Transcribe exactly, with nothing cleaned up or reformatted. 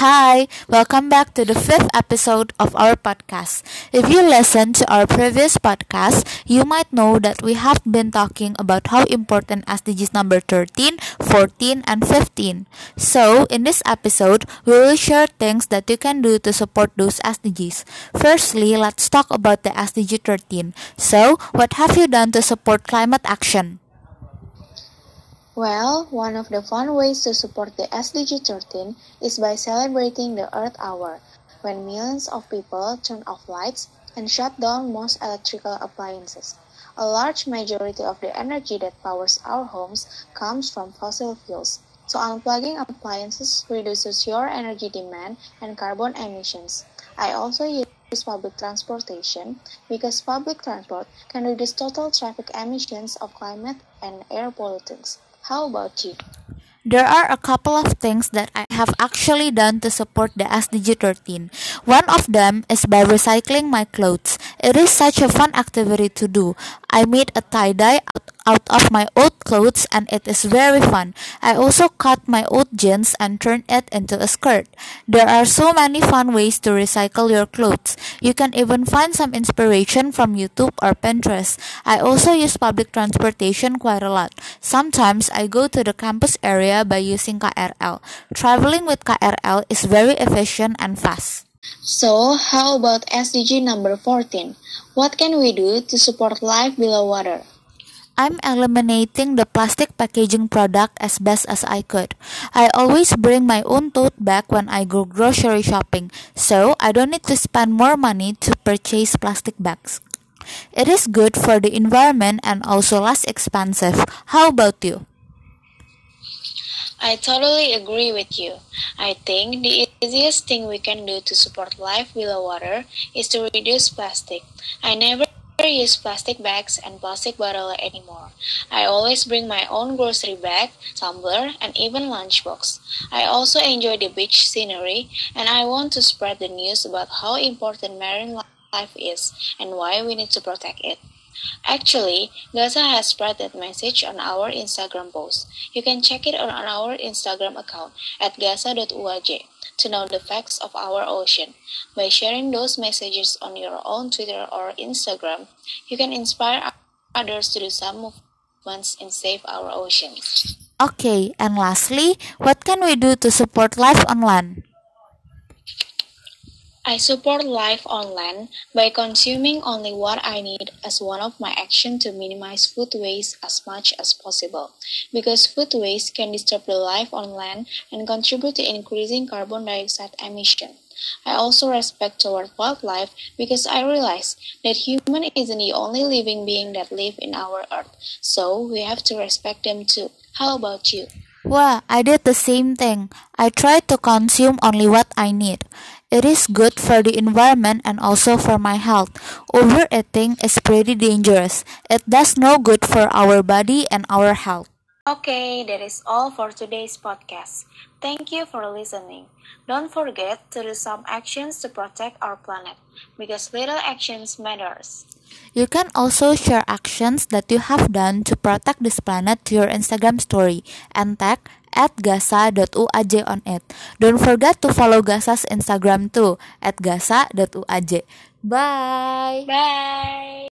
Hi, welcome back to the fifth episode of our podcast. If you listened to our previous podcast, you might know that we have been talking about how important S D Gs number thirteen, fourteen, and fifteen. So, in this episode, we will share things that you can do to support those S D Gs. Firstly, let's talk about the S D G thirteen. So, what have you done to support climate action? Well, one of the fun ways to support the S D G thirteen is by celebrating the Earth Hour, when millions of people turn off lights and shut down most electrical appliances. A large majority of the energy that powers our homes comes from fossil fuels, so unplugging appliances reduces your energy demand and carbon emissions. I also use public transportation because public transport can reduce total traffic emissions of climate and air pollutants. How about you? There are a couple of things that I have actually done to support the S D G thirteen. One of them is by recycling my clothes. It is such a fun activity to do. I made a tie-dye out of my old clothes and it is very fun. I also cut my old jeans and turned it into a skirt. There are so many fun ways to recycle your clothes. You can even find some inspiration from YouTube or Pinterest. I also use public transportation quite a lot. Sometimes I go to the campus area by using K R L. Traveling with K R L is very efficient and fast. So, how about S D G number fourteen? What can we do to support life below water? I'm eliminating the plastic packaging product as best as I could. I always bring my own tote bag when I go grocery shopping, so I don't need to spend more money to purchase plastic bags. It is good for the environment and also less expensive. How about you? I totally agree with you. I think the easiest thing we can do to support life below water is to reduce plastic. I never use plastic bags and plastic bottles anymore. I always bring my own grocery bag, tumbler, and even lunchbox. I also enjoy the beach scenery, and I want to spread the news about how important marine life is and why we need to protect it. Actually, Gasa has spread that message on our Instagram post. You can check it on our Instagram account at gasa dot u a j to know the facts of our ocean. By sharing those messages on your own Twitter or Instagram, you can inspire others to do some movements and save our oceans. Okay, and lastly, what can we do to support life on land? I support life on land by consuming only what I need as one of my actions to minimize food waste as much as possible, because food waste can disturb the life on land and contribute to increasing carbon dioxide emission. I also respect toward wildlife because I realize that human isn't the only living being that live in our earth, so we have to respect them too. How about you? Well, I did the same thing. I try to consume only what I need. It is good for the environment and also for my health. Overeating is pretty dangerous. It does no good for our body and our health. Okay, that is all for today's podcast. Thank you for listening. Don't forget to do some actions to protect our planet, because little actions matters. You can also share actions that you have done to protect this planet to your Instagram story and tag at gasa dot u a j on it. Don't forget to follow Gasa's Instagram too at gasa dot u a j. Bye! Bye!